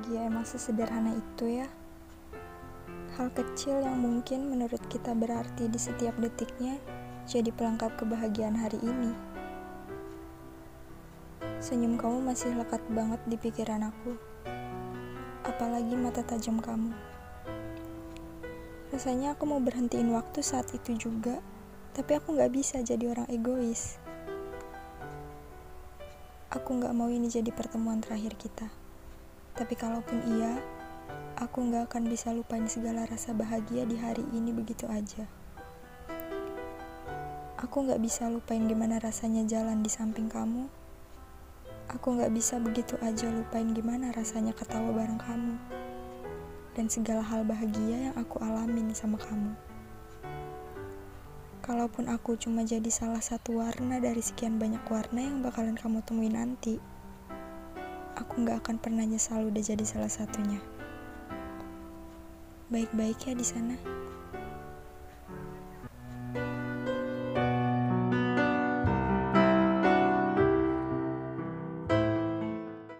bahagia emang sesederhana itu ya. Hal kecil yang mungkin menurut kita berarti di setiap detiknya jadi pelengkap kebahagiaan hari ini. Senyum kamu masih lekat banget di pikiran aku, apalagi mata tajam kamu. Rasanya aku mau berhentiin waktu saat itu juga, tapi aku gak bisa jadi orang egois. Aku gak mau ini jadi pertemuan terakhir kita, tapi kalaupun iya, aku gak akan bisa lupain segala rasa bahagia di hari ini begitu aja. Aku gak bisa lupain gimana rasanya jalan di samping kamu. Aku gak bisa begitu aja lupain gimana rasanya ketawa bareng kamu. Dan segala hal bahagia yang aku alamin sama kamu. Kalaupun aku cuma jadi salah satu warna dari sekian banyak warna yang bakalan kamu temui nanti, aku gak akan pernah nyesal udah jadi salah satunya. Baik-baik ya di sana.